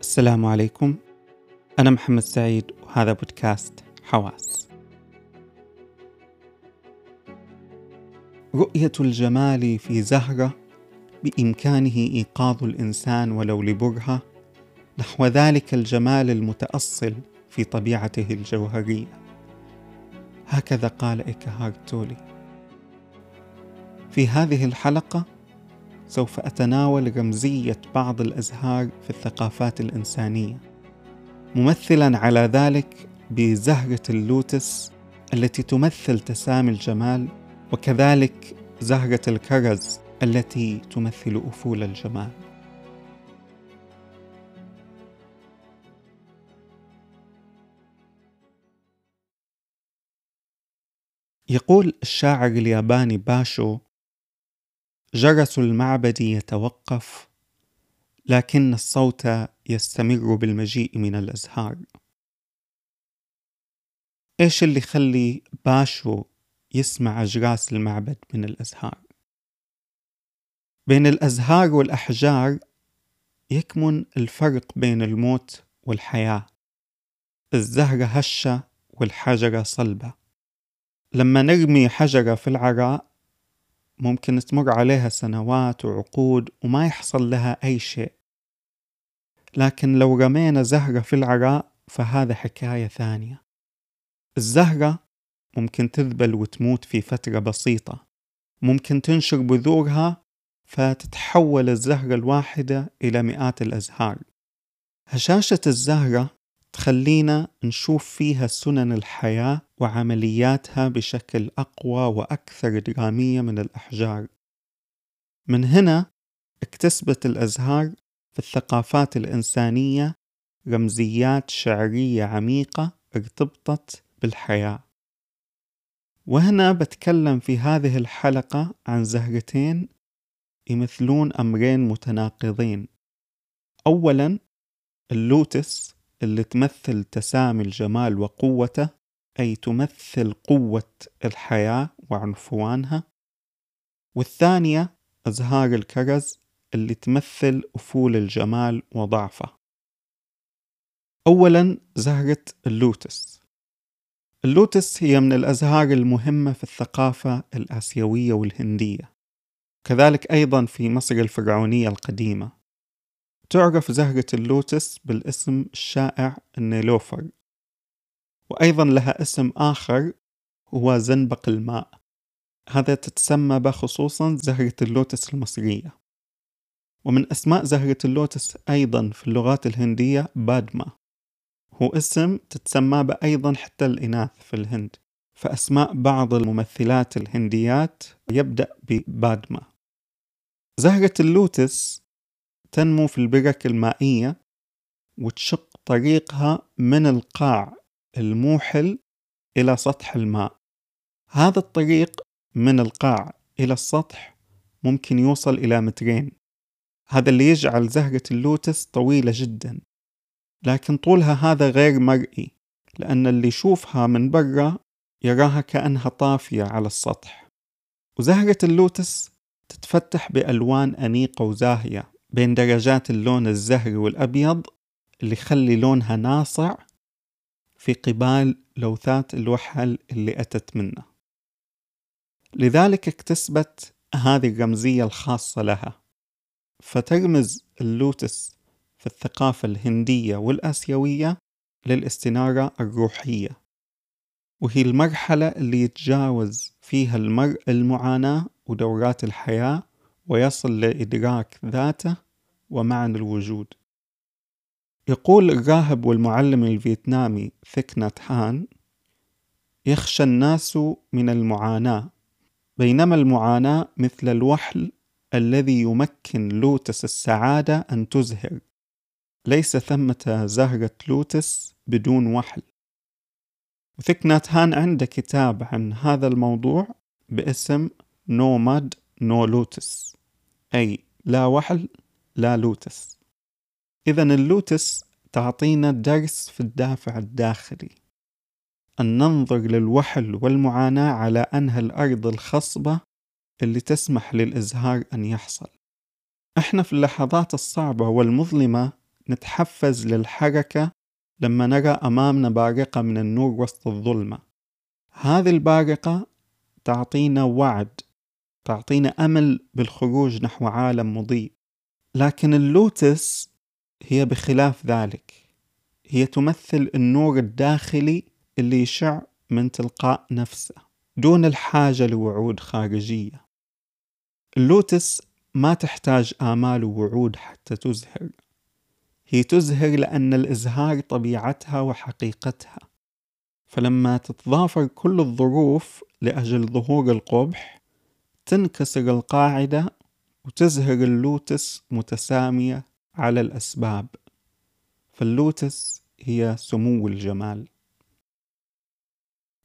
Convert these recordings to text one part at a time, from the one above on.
السلام عليكم، أنا محمد سعيد وهذا بودكاست حواس. رؤية الجمال في زهرة بإمكانه إيقاظ الإنسان ولو لبرهة نحو ذلك الجمال المتأصل في طبيعته الجوهرية، هكذا قال إكهارت تولي. في هذه الحلقة سوف أتناول رمزية بعض الأزهار في الثقافات الإنسانية، ممثلا على ذلك بزهرة اللوتس التي تمثل تسامي الجمال، وكذلك زهرة الكرز التي تمثل أفول الجمال. يقول الشاعر الياباني باشو: جرس المعبد يتوقف لكن الصوت يستمر بالمجيء من الأزهار. إيش اللي خلي باشو يسمع جراس المعبد من الأزهار؟ بين الأزهار والأحجار يكمن الفرق بين الموت والحياة، الزهرة هشة والحجرة صلبة. لما نرمي حجرة في العراء ممكن تمر عليها سنوات وعقود وما يحصل لها أي شيء، لكن لو رمينا زهرة في العراء فهذا حكاية ثانية. الزهرة ممكن تذبل وتموت في فترة بسيطة، ممكن تنشر بذورها فتتحول الزهرة الواحدة إلى مئات الأزهار. هشاشة الزهرة تخلينا نشوف فيها سنن الحياة وعملياتها بشكل أقوى وأكثر درامية من الأحجار. من هنا اكتسبت الأزهار في الثقافات الإنسانية رمزيات شعرية عميقة ارتبطت بالحياة. وهنا بتكلم في هذه الحلقة عن زهرتين يمثلون أمرين متناقضين. أولا اللوتس اللي تمثل تسامي الجمال وقوته، أي تمثل قوة الحياة وعنفوانها، والثانية أزهار الكرز اللي تمثل أفول الجمال وضعفه. أولا زهرة اللوتس. اللوتس هي من الأزهار المهمة في الثقافة الآسيوية والهندية، كذلك أيضا في مصر الفرعونية القديمة. تعرف زهرة اللوتس بالاسم الشائع النيلوفر، وأيضا لها اسم آخر هو زنبق الماء، هذا تتسمى بخصوصا زهرة اللوتس المصرية. ومن أسماء زهرة اللوتس أيضا في اللغات الهندية بادما، هو اسم تتسمى بأيضا حتى الإناث في الهند، فأسماء بعض الممثلات الهنديات يبدأ ببادما. زهرة اللوتس تنمو في البرك المائية وتشق طريقها من القاع الموحل إلى سطح الماء. هذا الطريق من القاع إلى السطح ممكن يوصل إلى 2 متر، هذا اللي يجعل زهرة اللوتس طويلة جدا، لكن طولها هذا غير مرئي، لأن اللي يشوفها من برا يراها كأنها طافية على السطح. وزهرة اللوتس تتفتح بألوان أنيقة وزاهية بين درجات اللون الزهري والأبيض اللي يخلي لونها ناصع في قبال لوثات الوحل اللي أتت منه، لذلك اكتسبت هذه الرمزية الخاصة لها. فترمز اللوتس في الثقافة الهندية والآسيوية للاستنارة الروحية، وهي المرحلة اللي يتجاوز فيها المرء المعاناة ودورات الحياة ويصل لإدراك ذاته ومعنى الوجود. يقول الراهب والمعلم الفيتنامي ثكنه هان: يخشى الناس من المعاناة، بينما المعاناة مثل الوحل الذي يمكن لوتس السعادة أن تزهر. ليس ثمة زهرة لوتس بدون وحل. وثكنه هان عنده كتاب عن هذا الموضوع باسم نوماد نو لوتس، أي لا وحل لا لوتس. إذن اللوتس تعطينا درس في الدافع الداخلي، أن ننظر للوحل والمعاناة على أنها الأرض الخصبة اللي تسمح للإزهار أن يحصل. إحنا في اللحظات الصعبة والمظلمة نتحفز للحركة لما نرى أمامنا بارقة من النور وسط الظلمة. هذه البارقة تعطينا وعد، تعطينا أمل بالخروج نحو عالم مضيء. لكن اللوتس هي بخلاف ذلك، هي تمثل النور الداخلي اللي يشع من تلقاء نفسه دون الحاجة لوعود خارجية. اللوتس ما تحتاج آمال ووعود حتى تزهر، هي تزهر لأن الإزهار طبيعتها وحقيقتها. فلما تتضافر كل الظروف لأجل ظهور القبح تنكسر القاعدة وتزهر اللوتس متسامية على الأسباب. فاللوتس هي سمو الجمال.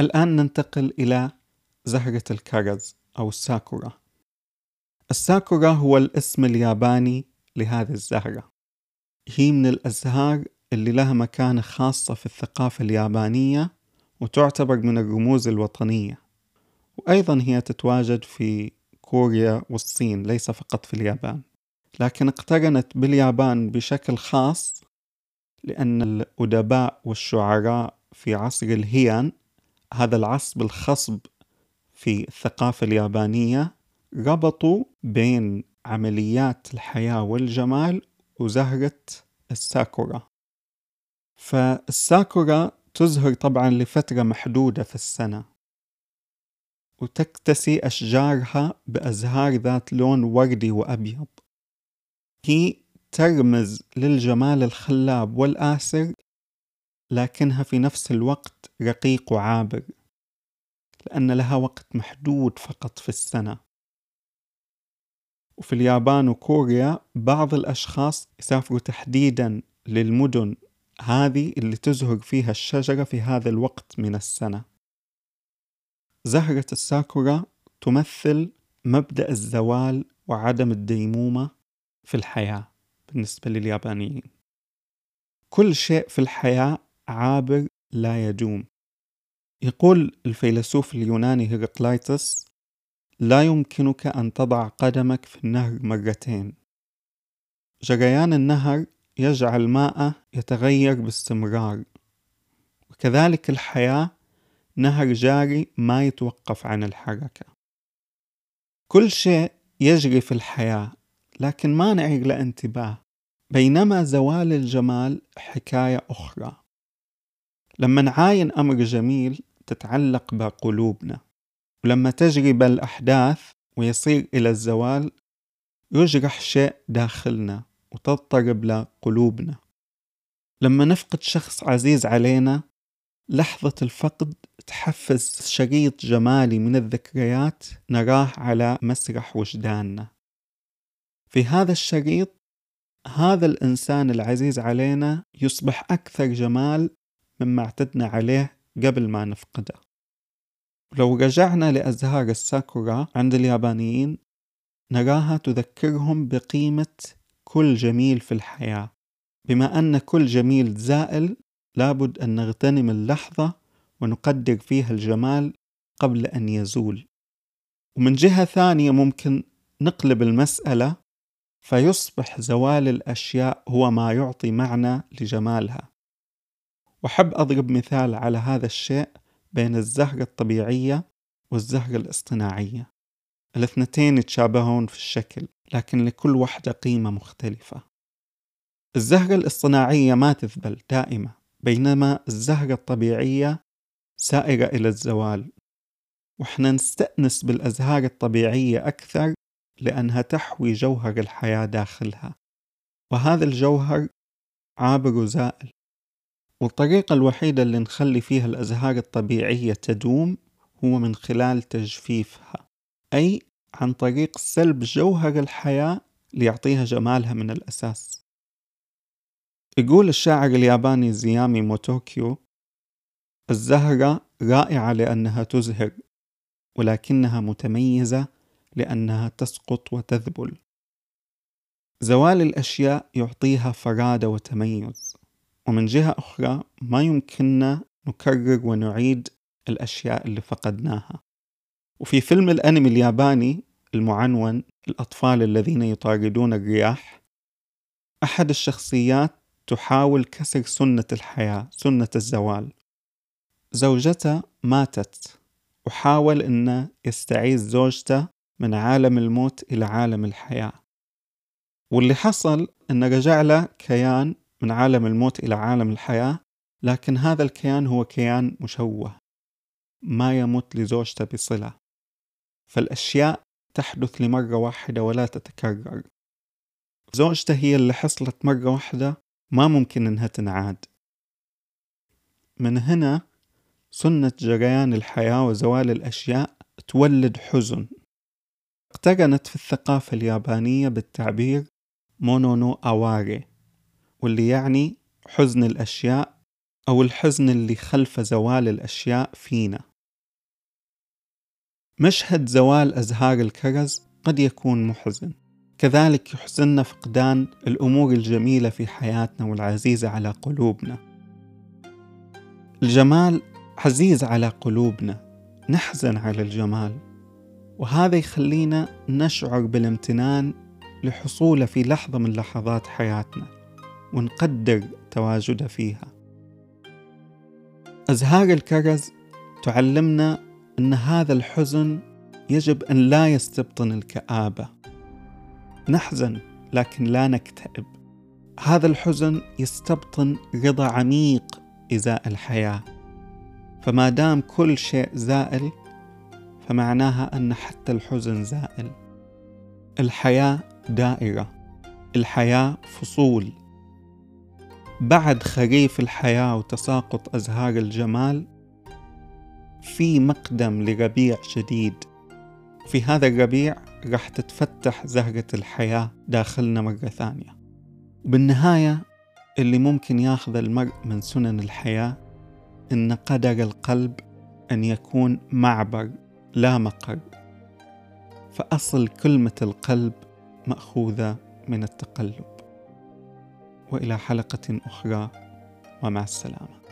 الآن ننتقل إلى زهرة الكرز أو الساكورا. الساكورا هو الاسم الياباني لهذه الزهرة، هي من الأزهار اللي لها مكانة خاصة في الثقافة اليابانية وتعتبر من الرموز الوطنية، وأيضا هي تتواجد في كوريا والصين ليس فقط في اليابان، لكن اقترنت باليابان بشكل خاص لأن الأدباء والشعراء في عصر الهيان، هذا العصب الخصب في الثقافة اليابانية، ربطوا بين عمليات الحياة والجمال وزهرة الساكورا. فالساكورا تزهر طبعا لفترة محدودة في السنة، وتكتسي أشجارها بأزهار ذات لون وردي وأبيض. هي ترمز للجمال الخلاب والآسر، لكنها في نفس الوقت رقيق وعابر لأن لها وقت محدود فقط في السنة. وفي اليابان وكوريا بعض الأشخاص يسافروا تحديدا للمدن هذه اللي تزهر فيها الشجرة في هذا الوقت من السنة. زهرة الساكورا تمثل مبدأ الزوال وعدم الديمومة في الحياة بالنسبة لليابانيين. كل شيء في الحياة عابر لا يدوم. يقول الفيلسوف اليوناني هيريكلايتس: لا يمكنك أن تضع قدمك في النهر مرتين. جريان النهر يجعل الماء يتغير باستمرار، وكذلك الحياة نهر جاري ما يتوقف عن الحركة. كل شيء يجري في الحياة لكن ما نعير له انتباه، بينما زوال الجمال حكاية أخرى. لما نعاين أمر جميل تتعلق بقلوبنا، ولما تجرب الأحداث ويصير إلى الزوال يجرح شيء داخلنا وتضطرب لقلوبنا. لما نفقد شخص عزيز علينا، لحظة الفقد تحفز شريط جمالي من الذكريات نراه على مسرح وجداننا. في هذا الشريط هذا الإنسان العزيز علينا يصبح أكثر جمال مما اعتدنا عليه قبل ما نفقده. لو رجعنا لأزهار الساكورا عند اليابانيين نراها تذكرهم بقيمة كل جميل في الحياة. بما أن كل جميل زائل، لابد أن نغتنم اللحظة ونقدر فيها الجمال قبل أن يزول. ومن جهة ثانية ممكن نقلب المسألة فيصبح زوال الأشياء هو ما يعطي معنى لجمالها. وحب أضرب مثال على هذا الشيء بين الزهرة الطبيعية والزهرة الاصطناعية. الاثنتين يتشابهون في الشكل لكن لكل واحدة قيمة مختلفة. الزهرة الاصطناعية ما تذبل دائما، بينما الزهرة الطبيعية سائرة إلى الزوال. وإحنا نستأنس بالأزهار الطبيعية أكثر لأنها تحوي جوهر الحياة داخلها، وهذا الجوهر عابر وزائل. والطريقة الوحيدة اللي نخلي فيها الأزهار الطبيعية تدوم هو من خلال تجفيفها، أي عن طريق سلب جوهر الحياة ليعطيها جمالها من الأساس. يقول الشاعر الياباني زيامي موتوكيو: الزهرة رائعة لأنها تزهر، ولكنها متميزة لأنها تسقط وتذبل. زوال الأشياء يعطيها فرادة وتميز، ومن جهة أخرى ما يمكننا نكرر ونعيد الأشياء اللي فقدناها. وفي فيلم الأنمي الياباني المعنون الأطفال الذين يطاردون الرياح، أحد الشخصيات تحاول كسر سنة الحياة، سنة الزوال. زوجته ماتت وحاول أن يستعيد زوجته من عالم الموت إلى عالم الحياة، واللي حصل أن رجع له كيان من عالم الموت إلى عالم الحياة، لكن هذا الكيان هو كيان مشوه ما يموت لزوجته بصلة. فالأشياء تحدث لمرة واحدة ولا تتكرر. زوجته هي اللي حصلت مرة واحدة، ما ممكن أنها تنعاد. من هنا سنة جريان الحياة وزوال الأشياء تولد حزن. اقترنت في الثقافة اليابانية بالتعبير مونونو آواري، واللي يعني حزن الأشياء أو الحزن اللي خلف زوال الأشياء فينا. مشهد زوال أزهار الكرز قد يكون محزن، كذلك يحزننا فقدان الأمور الجميلة في حياتنا والعزيزة على قلوبنا. الجمال عزيز على قلوبنا، نحزن على الجمال، وهذا يخلينا نشعر بالامتنان لحصوله في لحظة من لحظات حياتنا ونقدر تواجده فيها. أزهار الكرز تعلمنا أن هذا الحزن يجب أن لا يستبطن الكآبة. نحزن لكن لا نكتئب. هذا الحزن يستبطن رضا عميق إزاء الحياة، فما دام كل شيء زائل فمعناها أن حتى الحزن زائل. الحياة دائرة، الحياة فصول. بعد خريف الحياة وتساقط أزهار الجمال في مقدم لربيع جديد. في هذا الربيع راح تتفتح زهرة الحياة داخلنا مرة ثانية. وبالنهاية اللي ممكن ياخذ المرء من سنن الحياة إن قدر القلب أن يكون معبر لا مقر، فأصل كلمة القلب مأخوذة من التقلب. وإلى حلقة أخرى، ومع السلامة.